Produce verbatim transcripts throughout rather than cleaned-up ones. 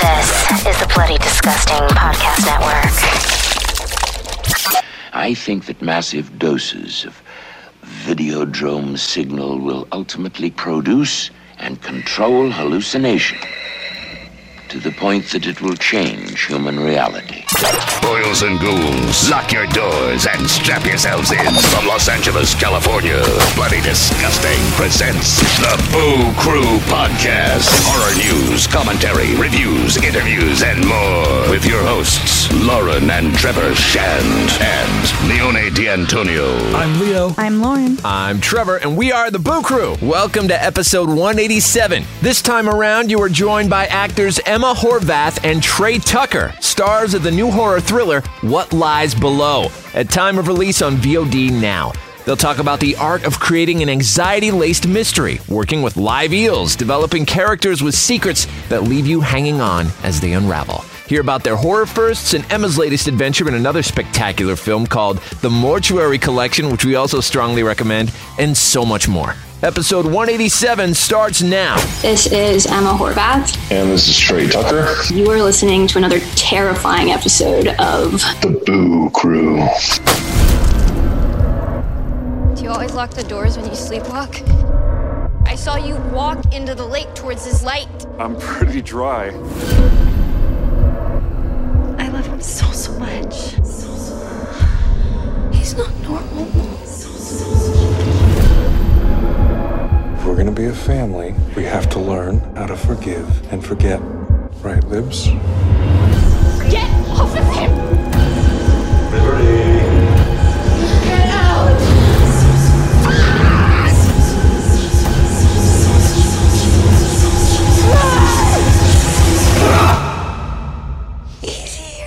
This is the Bloody Disgusting Podcast Network. I think that massive doses of Videodrome signal will ultimately produce and control hallucination to the point that it will change human reality. Boils and ghouls, lock your doors and strap yourselves in. From Los Angeles, California, Bloody Disgusting presents the Boo Crew Podcast. Horror news, commentary, reviews, interviews, and more. With your hosts, Lauren and Trevor Shand and Leone D'Antonio. I'm Leo. I'm Lauren. I'm Trevor, and we are the Boo Crew. Welcome to episode one eighty-seven. This time around, you are joined by actors Ema Horvath and Trey Tucker, stars of the new horror thriller, What Lies Below, at time of release on V O D now. They'll talk about the art of creating an anxiety-laced mystery, working with live eels, developing characters with secrets that leave you hanging on as they unravel. Hear about their horror firsts and Emma's latest adventure in another spectacular film called The Mortuary Collection, which we also strongly recommend, and so much more. Episode one eighty-seven starts now. This is Ema Horvath. And this is Trey Tucker. You are listening to another terrifying episode of The Boo Crew. Do you always lock the doors when you sleepwalk? I saw you walk into the lake towards this light. I'm pretty dry. I love him so, so much. So, so much. He's not normal. So, so, so much. We're going to be a family. We have to learn how to forgive and forget. Right, Libs? Get off of him! Liberty! Get out! Ah! Easier.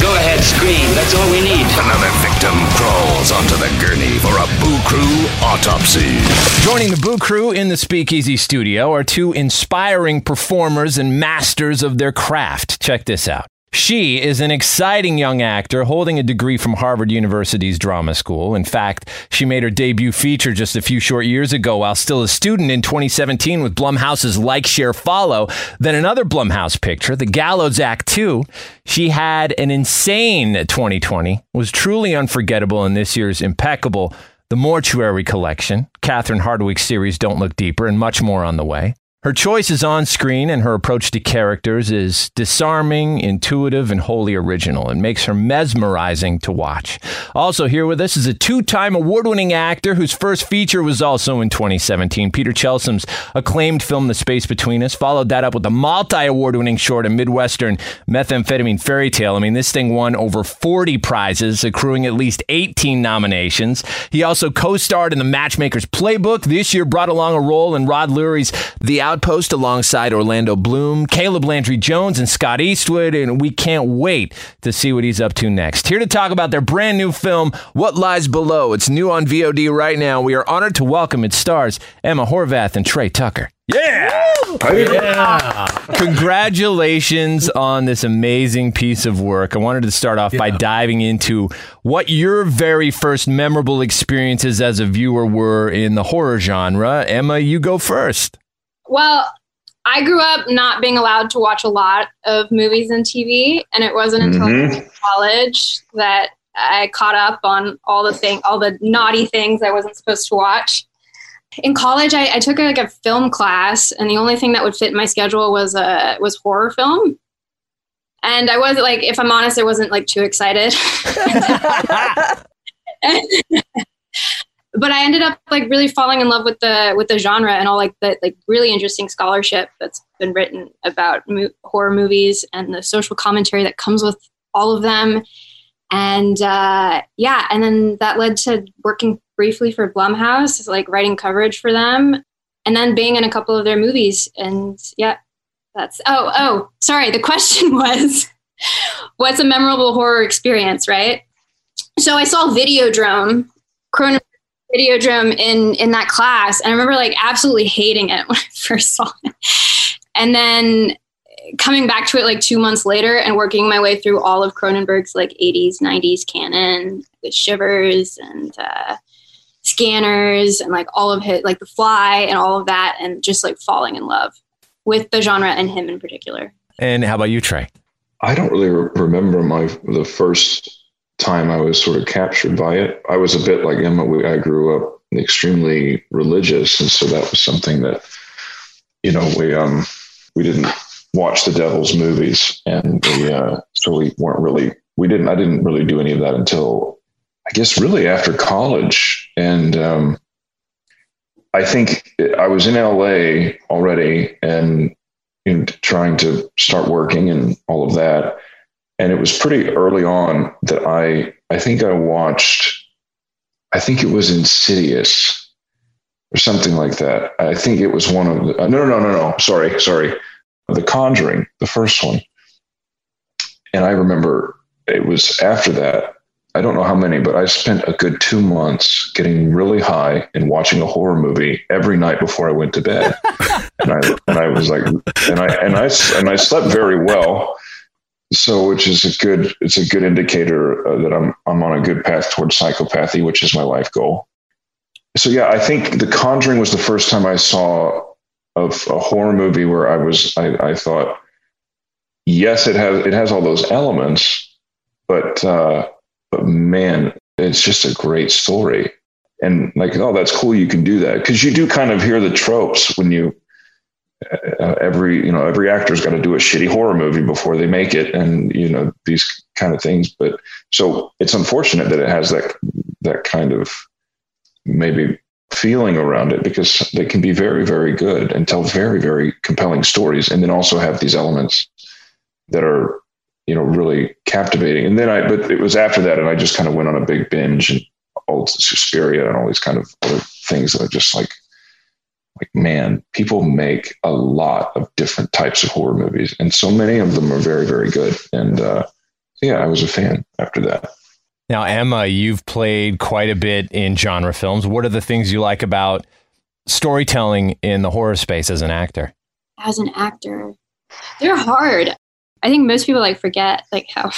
Go ahead, scream. That's all we need. Another victim crawls onto the gurney for a Boo Crew autopsy. Joining the Boo Crew in the Speakeasy studio are two inspiring performers and masters of their craft. Check this out. She is an exciting young actor holding a degree from Harvard University's drama school. In fact, she made her debut feature just a few short years ago while still a student in twenty seventeen with Blumhouse's Like, Share, Follow. Then another Blumhouse picture, The Gallows Act two. She had an insane twenty twenty, was truly unforgettable in this year's impeccable The Mortuary Collection, Catherine Hardwicke's series Don't Look Deeper, and much more on the way. Her choices on screen and her approach to characters is disarming, intuitive, and wholly original. It makes her mesmerizing to watch. Also here with us is a two-time award-winning actor whose first feature was also in twenty seventeen. Peter Chelsea's acclaimed film The Space Between Us followed that up with a multi-award-winning short, A Midwestern Methamphetamine Fairy Tale. I mean, this thing won over forty prizes, accruing at least eighteen nominations. He also co-starred in The Matchmaker's Playbook. This year brought along a role in Rod Lurie's The Out Post alongside Orlando Bloom, Caleb Landry Jones, and Scott Eastwood, and we can't wait to see what he's up to next. Here to talk about their brand new film, What Lies Below. It's new on V O D right now. We are honored to welcome its stars, Ema Horvath and Trey Tucker. Yeah! yeah! Congratulations on this amazing piece of work. I wanted to start off yeah. by diving into what your very first memorable experiences as a viewer were in the horror genre. Ema, you go first. Well, I grew up not being allowed to watch a lot of movies and T V, and it wasn't until mm-hmm. college that I caught up on all the thing, all the naughty things I wasn't supposed to watch. in college, I, I took a, like a film class, and the only thing that would fit my schedule was a uh, was horror film. And I was like, if I'm honest, I wasn't like too excited. But I ended up like really falling in love with the with the genre and all like the like really interesting scholarship that's been written about mo- horror movies and the social commentary that comes with all of them. And uh, yeah, and then that led to working briefly for Blumhouse, like writing coverage for them, and then being in a couple of their movies. And yeah, that's oh oh sorry. The question was, what's a memorable horror experience, right? So I saw Videodrome, Cronenberg's Videodrome in in that class, and I remember like absolutely hating it when I first saw it, and then coming back to it like two months later and working my way through all of Cronenberg's like eighties, nineties canon with Shivers and uh, Scanners and like all of his, like The Fly and all of that, and just like falling in love with the genre and him in particular. And how about you, Trey? I don't really re- remember my the first time I was sort of captured by it. I was a bit like Emma. We, I grew up extremely religious, and so that was something that, you know, we um we didn't watch the devil's movies, and we, uh, so we weren't really, we didn't, I didn't really do any of that until I guess really after college. And, um, I think I was in L A already and in trying to start working and all of that. And it was pretty early on that I, I think I watched, I think it was Insidious or something like that. I think it was one of the, uh, no, no, no, no, sorry, sorry. The Conjuring, the first one. And I remember it was after that, I don't know how many, but I spent a good two months getting really high and watching a horror movie every night before I went to bed. and I and I was like, and I, and I, and I slept very well. So, which is a good, it's a good indicator uh, that I'm, I'm on a good path towards psychopathy, which is my life goal. So yeah, I think The Conjuring was the first time I saw of a horror movie where I was, I, I thought, yes, it has, it has all those elements, but, uh, but man, it's just a great story. And like, oh, that's cool. You can do that. Cause you do kind of hear the tropes when you, uh, every, you know, every actor's got to do a shitty horror movie before they make it. And, you know, these kind of things, but so it's unfortunate that it has that, that kind of maybe feeling around it, because they can be very, very good and tell very, very compelling stories, and then also have these elements that are, you know, really captivating. And then I, but it was after that, and I just kind of went on a big binge and old Suspiria and all these kind of other things that are just like, like, man, people make a lot of different types of horror movies, and so many of them are very, very good. And uh, yeah, I was a fan after that. Now, Emma, you've played quite a bit in genre films. What are the things you like about storytelling in the horror space as an actor? As an actor, they're hard. I think most people like forget like how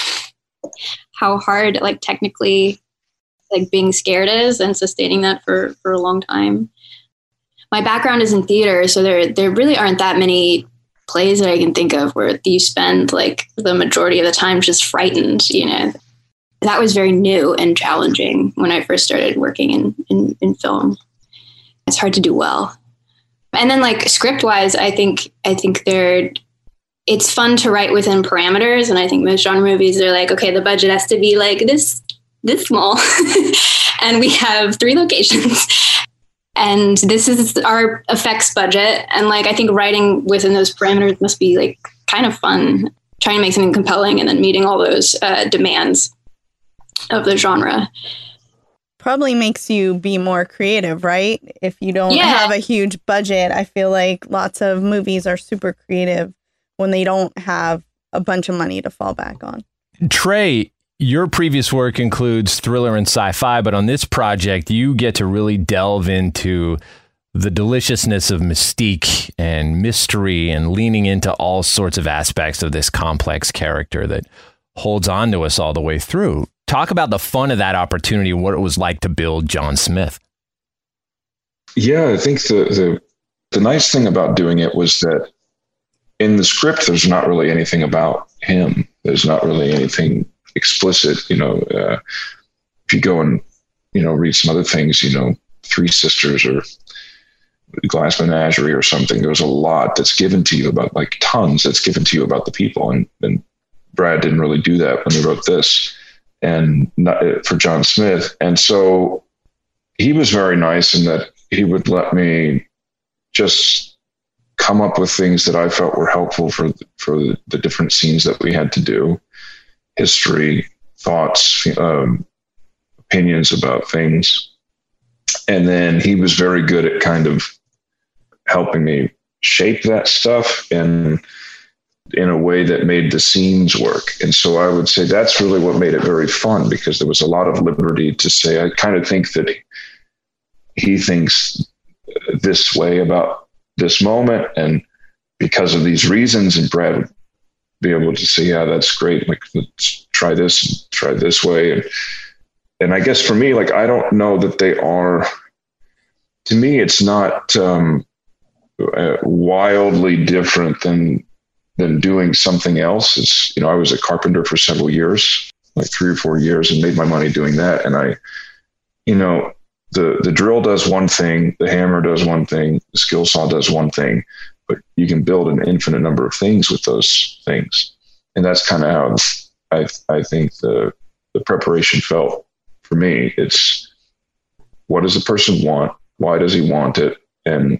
how hard like technically like being scared is, and sustaining that for, for a long time. My background is in theater, so there there really aren't that many plays that I can think of where you spend like the majority of the time just frightened, you know. That was very new and challenging when I first started working in, in, in film. It's hard to do well. And then like script wise, I think, I think they're, it's fun to write within parameters. And I think most genre movies are like, okay, the budget has to be like this, this small, and we have three locations and this is our effects budget. And like, I think writing within those parameters must be like kind of fun, trying to make something compelling and then meeting all those uh, demands of the genre. Probably makes you be more creative, right? If you don't yeah. have a huge budget, I feel like lots of movies are super creative when they don't have a bunch of money to fall back on. Trey, your previous work includes thriller and sci-fi, but on this project, you get to really delve into the deliciousness of mystique and mystery and leaning into all sorts of aspects of this complex character that holds on to us all the way through. Talk about the fun of that opportunity and what it was like to build John Smith. Yeah, I think the, the the nice thing about doing it was that in the script, there's not really anything about him. There's not really anything explicit. You know, uh, if you go and, you know, read some other things, you know, Three Sisters or glass menagerie or something, there's a lot that's given to you about, like tons that's given to you about the people. And, and Brad didn't really do that when he wrote this, and not, for John Smith. And so he was very nice in that he would let me just come up with things that I felt were helpful for, for the different scenes that we had to do, history, thoughts, um, opinions about things. And then he was very good at kind of helping me shape that stuff in, in a way that made the scenes work. And so I would say that's really what made it very fun, because there was a lot of liberty to say, I kind of think that he thinks this way about this moment, and because of these reasons, and Brad would be able to say, yeah, that's great. Like, let's try this, try this way. And, And I guess for me, like, I don't know that they are, to me, it's not um, uh, wildly different than, than doing something else. It's, you know, I was a carpenter for several years, like three or four years, and made my money doing that. And I, you know, the, the drill does one thing, the hammer does one thing, the skill saw does one thing, but you can build an infinite number of things with those things. And that's kind of how I, I think the, the preparation felt. For me, it's what does the person want? Why does he want it? And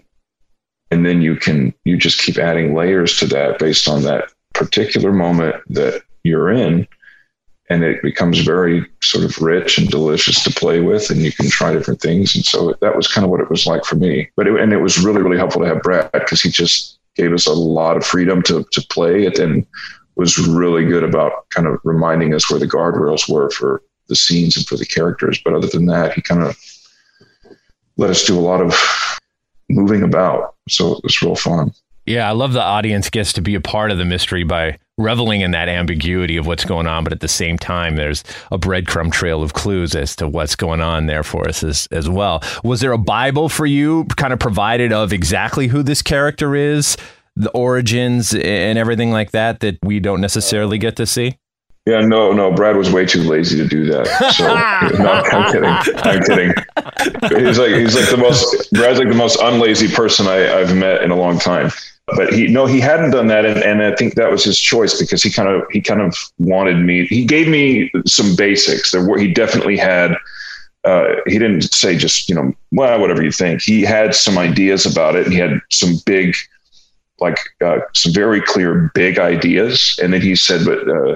and then you can you just keep adding layers to that based on that particular moment that you're in, and it becomes very sort of rich and delicious to play with, and you can try different things. And so that was kind of what it was like for me. But it, and it was really really helpful to have Brad, because he just gave us a lot of freedom to to play it, and was really good about kind of reminding us where the guardrails were for the scenes and for the characters. But other than that, he kind of let us do a lot of moving about. So it was real fun. Yeah. I love the audience gets to be a part of the mystery by reveling in that ambiguity of what's going on. But at the same time, there's a breadcrumb trail of clues as to what's going on there for us as, as well. Was there a Bible for you kind of provided of exactly who this character is, the origins and everything like that, that we don't necessarily get to see? Yeah, no, no. Brad was way too lazy to do that. So no, I'm kidding. I'm kidding. He's like he's like the most Brad's like the most unlazy person I, I've met in a long time. But he no, he hadn't done that, and, and I think that was his choice, because he kind of he kind of wanted me. He gave me some basics. There were he definitely had. Uh, he didn't say just you know well whatever you think. He had some ideas about it. And he had some big, like uh, some very clear big ideas, and then he said, but. Uh,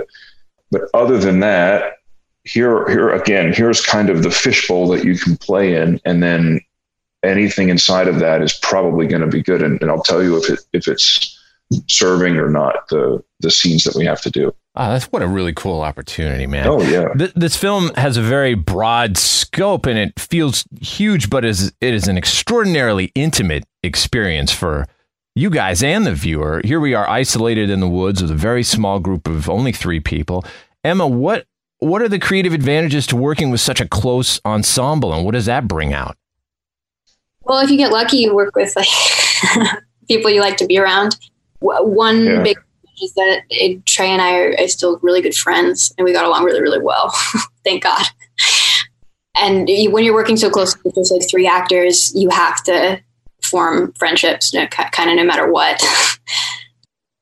But other than that, here, here again, here's kind of the fishbowl that you can play in, and then anything inside of that is probably going to be good. And, and I'll tell you if it if it's serving or not the the scenes that we have to do. Oh, that's what a really cool opportunity, man. Oh, yeah. Th- this film has a very broad scope, and it feels huge, but is it is an extraordinarily intimate experience for you guys and the viewer. Here we are isolated in the woods with a very small group of only three people. Ema, what what are the creative advantages to working with such a close ensemble, and what does that bring out? Well, if you get lucky, you work with like people you like to be around. One yeah. big advantage is that it, Trey and I are, are still really good friends, and we got along really, really well. Thank God. And you, when you're working so close with just like three actors, you have to form friendships, you know, kind of no matter what.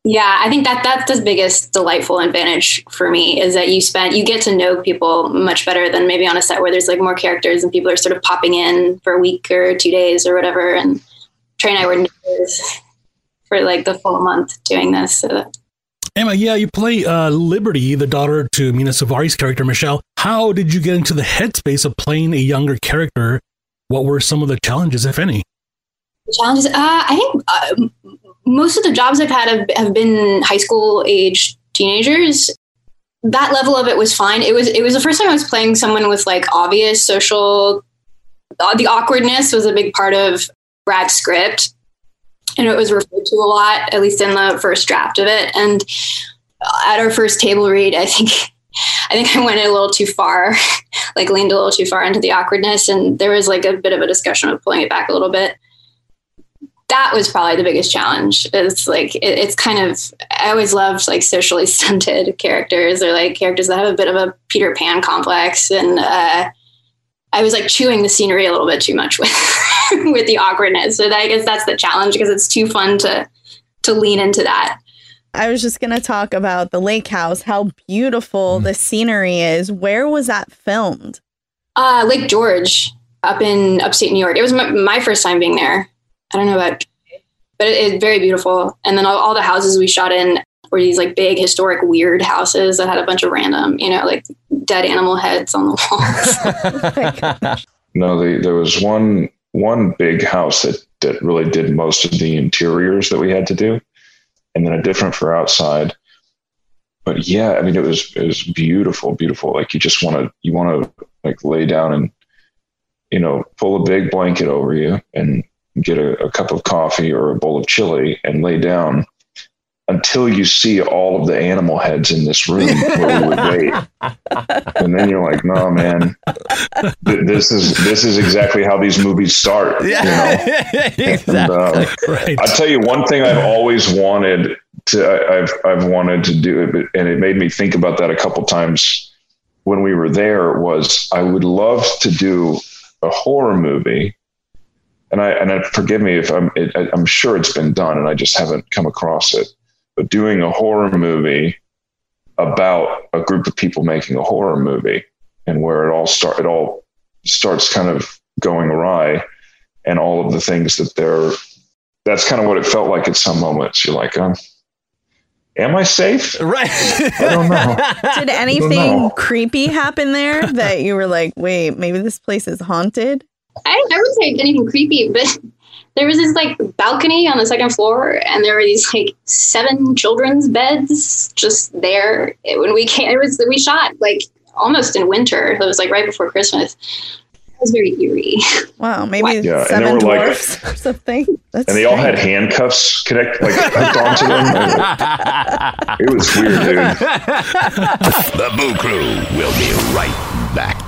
Yeah, I think that that's the biggest delightful advantage for me, is that you spend, you get to know people much better than maybe on a set where there's like more characters and people are sort of popping in for a week or two days or whatever. And Trey and I were for like the full month doing this. So that- Ema, yeah, you play uh, Liberty, the daughter to Mina Savari's character, Michelle. How did you get into the headspace of playing a younger character? What were some of the challenges, if any? Challenges. Uh, I think uh, most of the jobs I've had have, have been high school age teenagers. That level of it was fine. It was it was the first time I was playing someone with like obvious social. Uh, the awkwardness was a big part of Brad's script, and it was referred to a lot, at least in the first draft of it. And at our first table read, I think I think I went a little too far, like leaned a little too far into the awkwardness, and there was like a bit of a discussion of pulling it back a little bit. That was probably the biggest challenge. It's like, it, it's kind of, I always loved like socially stunted characters, or like characters that have a bit of a Peter Pan complex. And uh, I was like chewing the scenery a little bit too much with with the awkwardness. So that, I guess that's the challenge, because it's too fun to to lean into that. I was just going to talk about the lake house, how beautiful the scenery is. Where was that filmed? Uh, Lake George up in upstate New York. It was my, my first time being there. I don't know about, but it's it, very beautiful. And then all, all the houses we shot in were these like big, historic, weird houses that had a bunch of random, you know, like dead animal heads on the walls. No, the, there was one one big house that, that really did most of the interiors that we had to do, and then a different for outside. But yeah, I mean, it was it was beautiful, beautiful. Like you just want to you want to like lay down and, you know, pull a big blanket over you and get a, a cup of coffee or a bowl of chili and lay down until you see all of the animal heads in this room where we would wait. And then you're like, no, man, th- this is this is exactly how these movies start. Yeah, you know? Exactly. And, uh, right. I'll tell you one thing I've always wanted to, I've, I've wanted to do, and it made me think about that a couple times when we were there, was I would love to do a horror movie. And I, and I, forgive me if I'm, it, I'm sure it's been done and I just haven't come across it. But doing a horror movie about a group of people making a horror movie, and where it all start, it all starts kind of going awry, and all of the things that they're, that's kind of what it felt like at some moments. You're like, um, am I safe? Right. I don't know. Did anything know. creepy happen there that you were like, wait, maybe this place is haunted? I, I would say anything creepy, but there was this like balcony on the second floor, and there were these like seven children's beds just there. It, when we came, it was we shot like almost in winter. It was like right before Christmas. It was very eerie. Wow, maybe yeah, seven dwarfs like, or something. That's and they strange. all had handcuffs connected, like hooked onto them. It was weird, dude. The Boo Crew will be right back.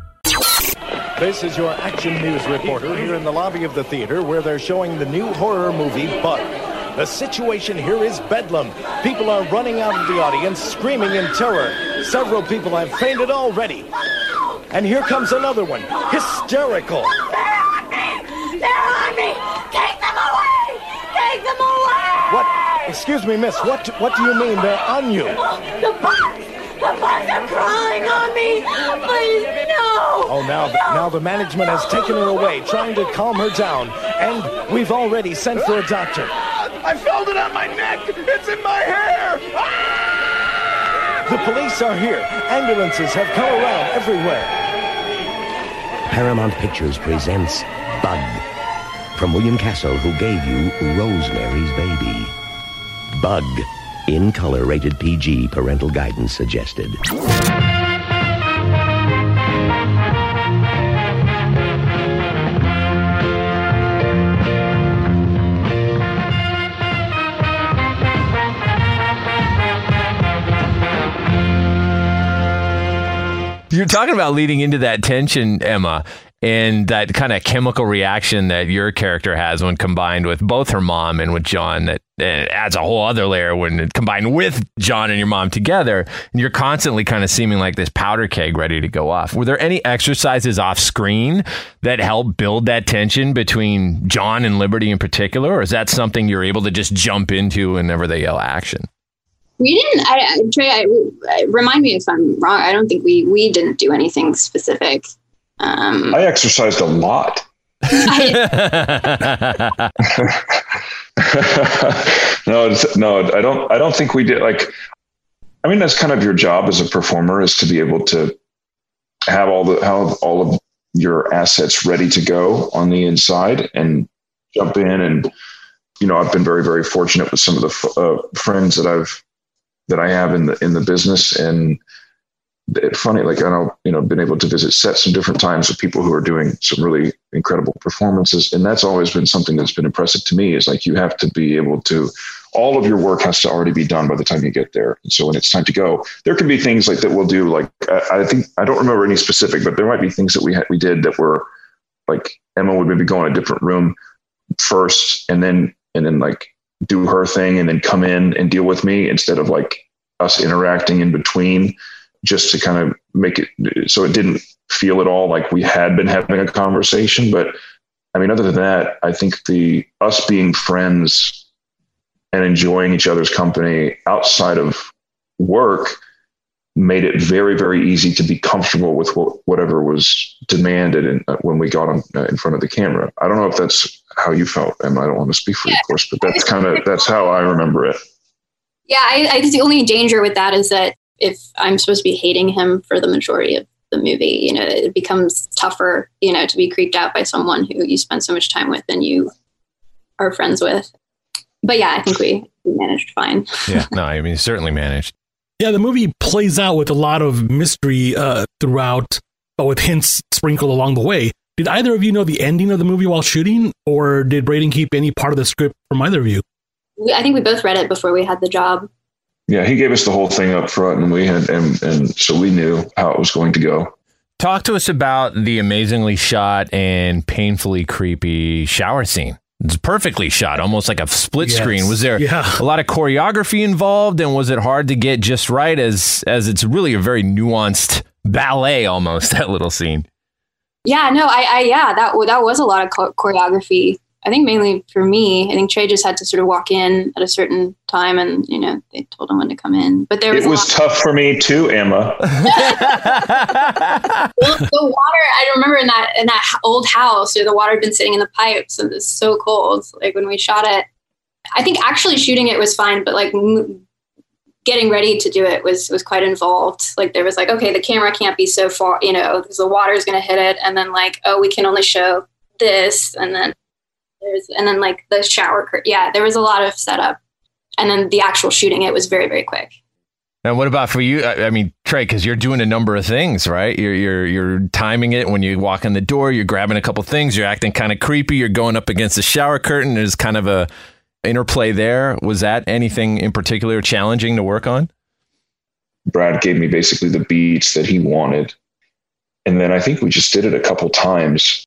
This is your action news reporter here in the lobby of the theater, where they're showing the new horror movie, Bug. The situation here is bedlam. People are running out of the audience, screaming in terror. Several people have fainted already. And here comes another one, hysterical. They're on me! They're on me! Take them away! Take them away! What? Excuse me, miss, what, what do you mean they're on you? The bugs! The bugs are crawling on me! Please, no! Oh, now, no. now the management has taken her away, trying to calm her down. And we've already sent for a doctor. I felt it on my neck. It's in my hair. Ah! The police are here. Ambulances have come around everywhere. Paramount Pictures presents Bug. From William Castle, who gave you Rosemary's Baby. Bug. In color, rated P G, parental guidance suggested. You're talking about leading into that tension, Emma, and that kind of chemical reaction that your character has when combined with both her mom and with John, that and it adds a whole other layer when it combined with John and your mom together, and you're constantly kind of seeming like this powder keg ready to go off. Were there any exercises off screen that helped build that tension between John and Liberty in particular, or is that something you're able to just jump into whenever they yell action? We didn't, I, I, Trey, I, I, remind me if I'm wrong. I don't think we, we didn't do anything specific. Um, I exercised a lot. I, no, it's, no, I don't, I don't think we did. Like, I mean, that's kind of your job as a performer, is to be able to have all the, have all of your assets ready to go on the inside and jump in. And, you know, I've been very, very fortunate with some of the uh, friends that I've, that I have in the, in the business, and funny, like, and I've, you know, been able to visit sets some different times with people who are doing some really incredible performances. And that's always been something that's been impressive to me, is like, you have to be able to, all of your work has to already be done by the time you get there. And so when it's time to go, there can be things like that we'll do. Like, I, I think, I don't remember any specific, but there might be things that we had, we did that were like, Emma would maybe go in a different room first and then, and then like do her thing and then come in and deal with me, instead of like us interacting in between, just to kind of make it so it didn't feel at all like we had been having a conversation. But I mean, other than that, I think the us being friends and enjoying each other's company outside of work made it very, very easy to be comfortable with what, whatever was demanded in, uh, when we got on, uh, in front of the camera. I don't know if that's how you felt, and I don't want to speak for you, of course, but that's kind of, that's how I remember it. Yeah. I, I think the only danger with that is that if I'm supposed to be hating him for the majority of the movie, you know, it becomes tougher, you know, to be creeped out by someone who you spend so much time with and you are friends with. But yeah, I think we managed fine. Yeah, no, I mean, certainly managed. Yeah, the movie plays out with a lot of mystery uh, throughout, but with hints sprinkled along the way. Did either of you know the ending of the movie while shooting, or did Braden keep any part of the script from either of you? We, I think we both read it before we had the job. Yeah, he gave us the whole thing up front, and we had, and, and so we knew how it was going to go. Talk to us about the amazingly shot and painfully creepy shower scene. It's perfectly shot, almost like a split yes. screen. Was there yeah. a lot of choreography involved, and was it hard to get just right? As as it's really a very nuanced ballet, almost, that little scene. Yeah, no, I, I yeah, that that was a lot of choreography. I think mainly for me, I think Trey just had to sort of walk in at a certain time, and, you know, they told him when to come in. But there was it was tough for me too, Emma. Well, the water, I remember in that in that old house, you know, the water had been sitting in the pipes, and it's so cold. Like when we shot it, I think actually shooting it was fine, but like m- getting ready to do it was was quite involved. Like there was like, okay, the camera can't be so far, you know, because the water is going to hit it, and then like, oh, we can only show this, and then. There's, and then like the shower cur- yeah there was a lot of setup, and then the actual shooting it was very, very quick. And what about for you, I, I mean Trey, because you're doing a number of things, right? You're you're you're timing it when you walk in the door, you're grabbing a couple things, you're acting kind of creepy, you're going up against the shower curtain. There's kind of a interplay there. Was that anything in particular challenging to work on? Brad gave me basically the beats that he wanted, and then I think we just did it a couple times.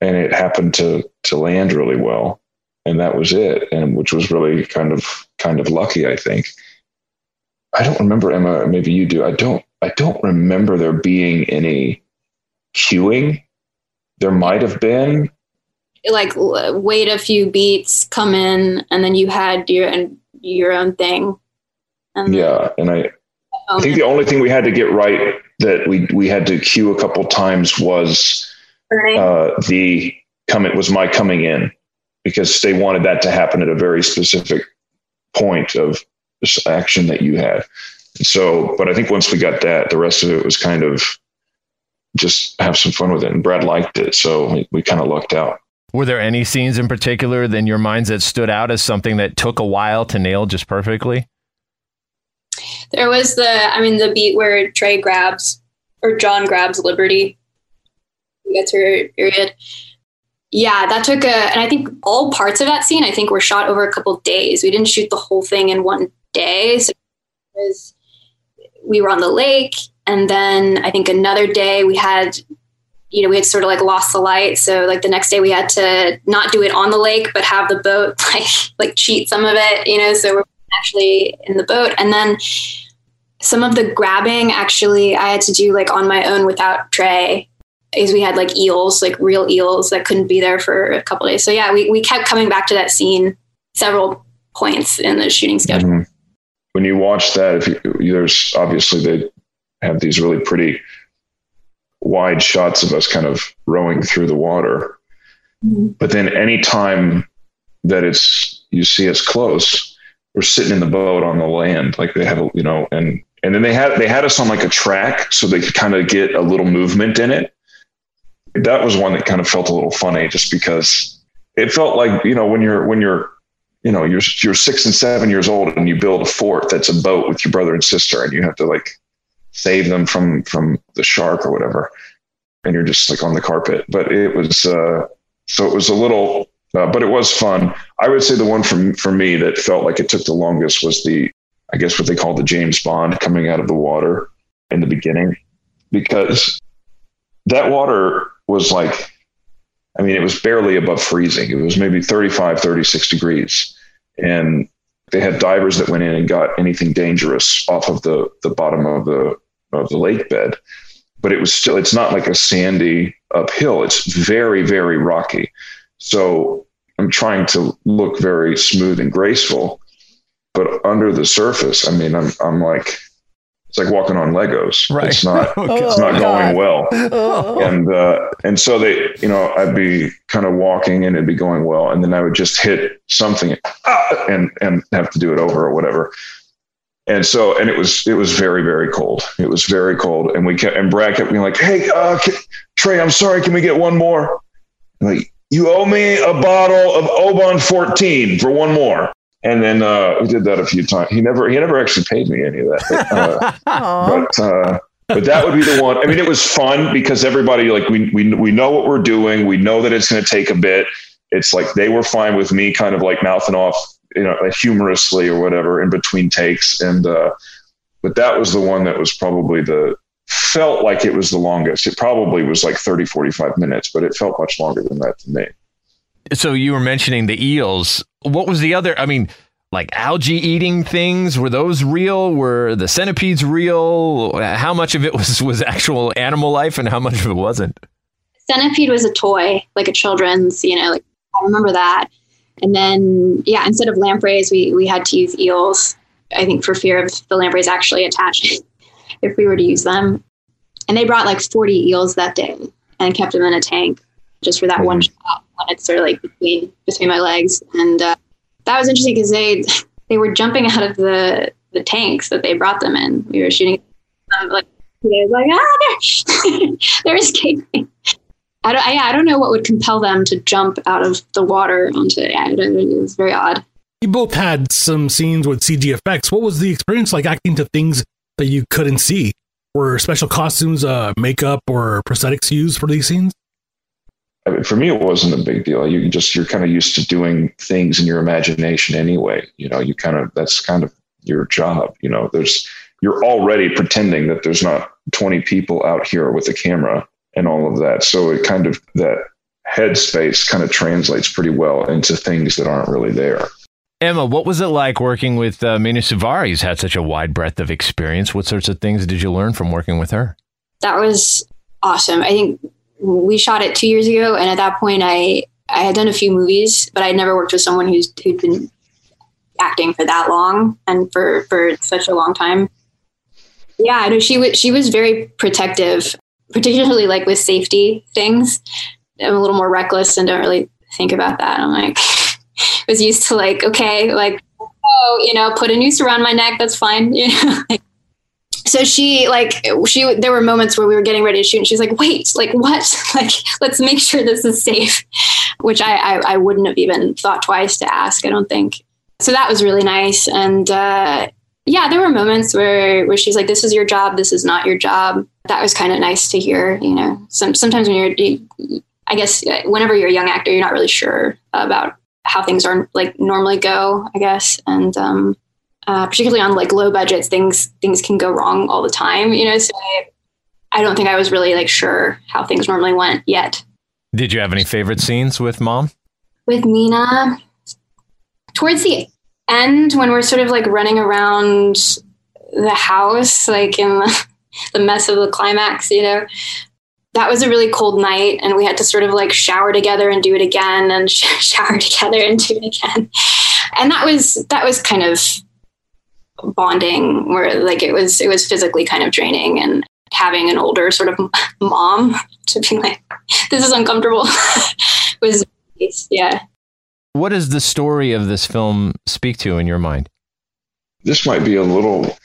And it happened to, to land really well. And that was it. And which was really kind of, kind of lucky, I think. I don't remember, Emma, maybe you do. I don't, I don't remember there being any cueing. There might've been. Like wait a few beats, come in, and then you had your, your own thing. And yeah. And I, I think the only thing we had to get right that we, we had to cue a couple times was, Uh, the comment was my coming in, because they wanted that to happen at a very specific point of this action that you had. So, but I think once we got that, the rest of it was kind of just have some fun with it. And Brad liked it. So we, we kind of lucked out. Were there any scenes in particular in your minds that stood out as something that took a while to nail just perfectly? There was the, I mean, the beat where Trey grabs or John grabs Liberty. That's her period. Yeah, that took a, and I think all parts of that scene, I think were shot over a couple of days. We didn't shoot the whole thing in one day. So it was, we were on the lake, and then I think another day we had, you know, we had sort of like lost the light. So like the next day we had to not do it on the lake, but have the boat like, like cheat some of it, you know, so we're actually in the boat. And then some of the grabbing actually I had to do like on my own without Trey. Is we had like eels, like real eels that couldn't be there for a couple of days. So yeah, we, we kept coming back to that scene several points in the shooting schedule. Mm-hmm. When you watch that, if you, there's obviously they have these really pretty wide shots of us kind of rowing through the water. Mm-hmm. But then any time that it's, you see us close, we're sitting in the boat on the land, like they have, you know, and, and then they had, they had us on like a track so they could kind of get a little movement in it. That was one that kind of felt a little funny, just because it felt like, you know, when you're, when you're, you know, you're, you're six and seven years old and you build a fort that's a boat with your brother and sister, and you have to like save them from, from the shark or whatever. And you're just like on the carpet, but it was, uh, so it was a little, uh, but it was fun. I would say the one for, for me that felt like it took the longest was the, I guess what they call the James Bond coming out of the water in the beginning, because that water was like, I mean, it was barely above freezing. It was maybe thirty-five, thirty-six degrees. And they had divers that went in and got anything dangerous off of the, the bottom of the, of the lake bed. But it was still, it's not like a sandy uphill. It's very, very rocky. So I'm trying to look very smooth and graceful, but under the surface, I mean, I'm, I'm like, it's like walking on Legos. Right. It's not, okay. it's not oh, going God. well. Oh. And, uh, and so they, you know, I'd be kind of walking and it'd be going well. And then I would just hit something ah, and, and have to do it over or whatever. And so, and it was, it was very, very cold. It was very cold. And we kept, and Brad kept being like, Hey, uh, can, Trey, I'm sorry. Can we get one more? I'm like, you owe me a bottle of Oban fourteen for one more. And then uh, we did that a few times. He never, he never actually paid me any of that. But, uh, but, uh, but that would be the one. I mean, it was fun because everybody, like, we, we, we know what we're doing. We know that it's going to take a bit. It's like, they were fine with me kind of like mouthing off, you know, humorously or whatever in between takes. And, uh, but that was the one that was probably the, felt like it was the longest. It probably was like thirty, forty-five minutes, but it felt much longer than that to me. So you were mentioning the eels. What was the other, I mean, like algae eating things? Were those real? Were the centipedes real? How much of it was, was actual animal life and how much of it wasn't? Centipede was a toy, like a children's, you know, like I remember that. And then, yeah, instead of lampreys, we, we had to use eels, I think for fear of the lampreys actually attaching if we were to use them. And they brought like forty eels that day and kept them in a tank just for that mm-hmm. one shot. It's sort of like between, between my legs. And uh, that was interesting because they they were jumping out of the, the tanks that they brought them in. We were shooting them, like, they were like, ah, they're, they're escaping. I don't, I, yeah, I don't know what would compel them to jump out of the water onto it. I don't, it was very odd. You both had some scenes with C G effects. What was the experience like acting to things that you couldn't see? Were special costumes, uh, makeup, or prosthetics used for these scenes? I mean, for me, it wasn't a big deal. You just, you're kind of used to doing things in your imagination anyway. You know, you kind of, that's kind of your job. You know, there's, you're already pretending that there's not twenty people out here with a camera and all of that. So it kind of, that headspace kind of translates pretty well into things that aren't really there. Emma, what was it like working with uh, Mina Suvari, who's had such a wide breadth of experience? What sorts of things did you learn from working with her? That was awesome. I think we shot it two years ago. And at that point I, I had done a few movies, but I'd never worked with someone who's, who'd been acting for that long and for, for such a long time. Yeah, I know she was, she was very protective, particularly like with safety things. I'm a little more reckless and don't really think about that. I'm like, was used to like, okay, like, oh, you know, put a noose around my neck. That's fine. You know, like, so she like she there were moments where we were getting ready to shoot and she's like, wait, like what? Like, let's make sure this is safe, which I, I, I wouldn't have even thought twice to ask, I don't think. So that was really nice. And uh, yeah, there were moments where, where she's like, this is your job. This is not your job. That was kind of nice to hear. You know, some, sometimes when you're, you, I guess, whenever you're a young actor, you're not really sure about how things are like normally go, I guess. And um Uh, particularly on like low budgets, things things can go wrong all the time, you know. So I, I don't think I was really like sure how things normally went yet. Did you have any favorite scenes with Mom? With Mina, towards the end when we're sort of like running around the house, like in the, the mess of the climax, you know. That was a really cold night, and we had to sort of like shower together and do it again, and sh- shower together and do it again. And that was that was kind of bonding, where like it was it was physically kind of draining, and having an older sort of mom to be like, this is uncomfortable was yeah. What does the story of this film speak to in your mind? This might be a little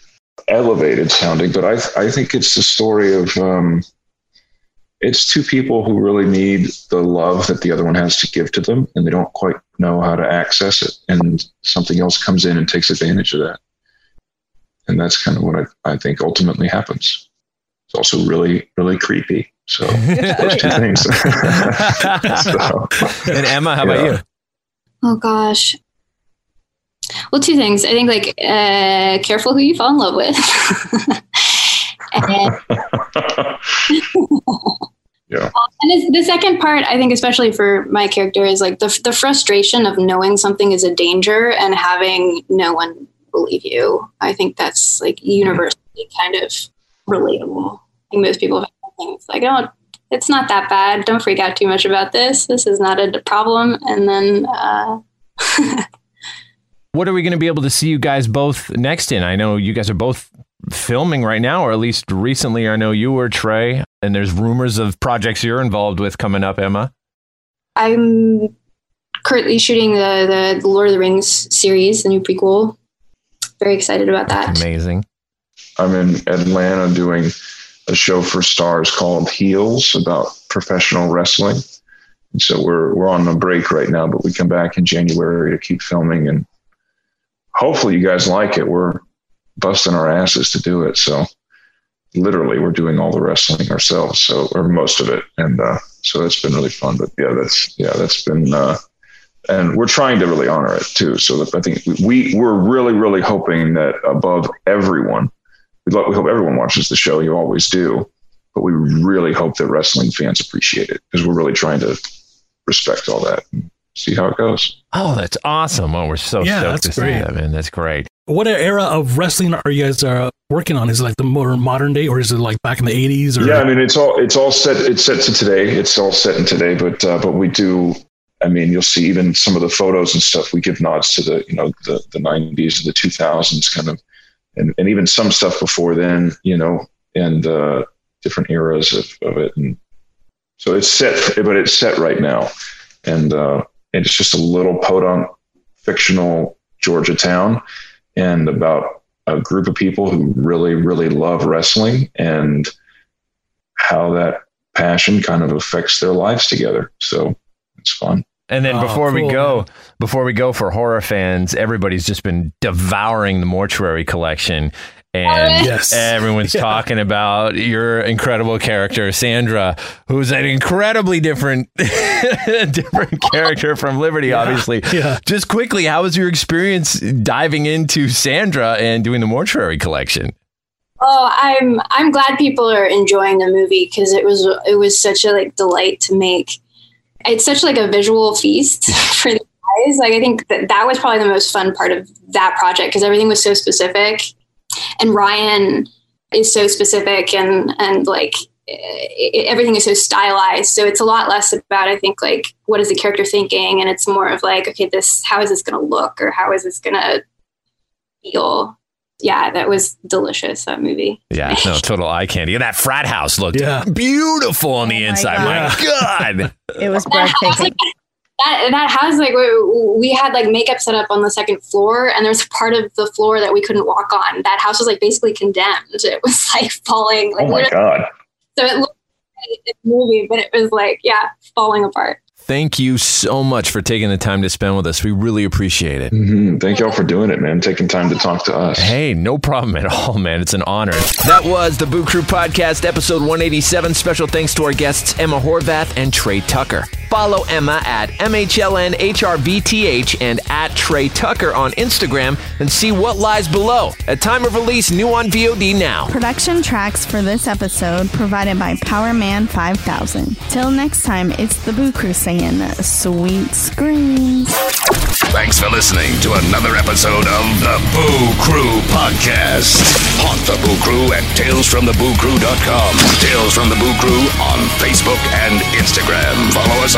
elevated sounding, but I I think it's the story of um it's two people who really need the love that the other one has to give to them, and they don't quite know how to access it, and something else comes in and takes advantage of that. And that's kind of what I, I think ultimately happens. It's also really, really creepy. So, those two things. so, and Emma, how yeah. about you? Oh, gosh. Well, two things. I think, like, uh, careful who you fall in love with. and, yeah. And the second part, I think, especially for my character, is like the the frustration of knowing something is a danger and having no one believe you. I think that's like universally mm-hmm. kind of relatable. I think most people have something. It's like, oh, it's not that bad. Don't freak out too much about this. This is not a problem. And then. Uh, What are we going to be able to see you guys both next in? I know you guys are both filming right now, or at least recently. I know you were, Trey, and there's rumors of projects you're involved with coming up, Emma. I'm currently shooting the, the Lord of the Rings series, the new prequel. Very excited about that. That's amazing. I'm in Atlanta doing a show for Stars called Heels about professional wrestling. And so we're we're on a break right now, but we come back in January to keep filming, and hopefully you guys like it. We're busting our asses to do it. So literally we're doing all the wrestling ourselves. So, or most of it. And, uh, so it's been really fun, but yeah, that's, yeah, that's been, uh, and we're trying to really honor it too. So that I think we, we're really, really hoping that above everyone, we love, we hope everyone watches the show. You always do, but we really hope that wrestling fans appreciate it, because we're really trying to respect all that. See how it goes. Oh, that's awesome. Oh, we're so yeah, stoked to great. see that, man. That's great. What era of wrestling are you guys uh, working on? Is it like the more modern day, or is it like back in the eighties? Or? Yeah, I mean, it's all it's all set. It's set to today. It's all set in today. But uh, but we do. I mean, you'll see even some of the photos and stuff. We give nods to the you know the the nineties and the two thousands kind of, and, and even some stuff before then. You know, and uh, different eras of, of it. And so it's set, but it's set right now, and. Uh, And it's just a little podunk, fictional Georgia town, and about a group of people who really, really love wrestling and how that passion kind of affects their lives together. So it's fun. And then before oh, cool. we go, before we go for horror fans, everybody's just been devouring the Mortuary Collection. And yes. everyone's yeah. talking about your incredible character, Sandra, who's an incredibly different different character from Liberty, yeah. obviously. Yeah. Just quickly, how was your experience diving into Sandra and doing the Mortuary Collection? Oh, I'm I'm glad people are enjoying the movie, because it was it was such a like delight to make. It's such like a visual feast for the eyes. Like I think that that was probably the most fun part of that project, because everything was so specific. And Ryan is so specific, and, and like it, everything is so stylized. So it's a lot less about, I think, like, what is the character thinking? And it's more of like, okay, this, how is this going to look, or how is this going to feel? Yeah, that was delicious, that movie. Yeah, no, total eye candy. And that frat house looked yeah. beautiful on the oh inside. My God. My God. It was breathtaking. That, that house, like, we, we had, like, makeup set up on the second floor, and there's part of the floor that we couldn't walk on. That house was, like, basically condemned. It was, like, falling. Like, oh, my God. So it looked like a movie, but it was, like, yeah, falling apart. Thank you so much for taking the time to spend with us. We really appreciate it. Mm-hmm. Thank y'all for doing it, man. Taking time to talk to us. Hey, no problem at all, man. It's an honor. That was the Boo Crew Podcast, episode one eighty-seven. Special thanks to our guests, Ema Horvath and Trey Tucker. Follow Emma at M H L N H R V T H and at Trey Tucker on Instagram, and see What Lies Below. At time of release, new on V O D now. Production tracks for this episode provided by Power Man five thousand. Till next time, it's the Boo Crew singing Sweet Screams. Thanks for listening to another episode of the Boo Crew Podcast. Haunt the Boo Crew at tales from the boo crew dot com. Tales from the Boo Crew on Facebook and Instagram. Follow us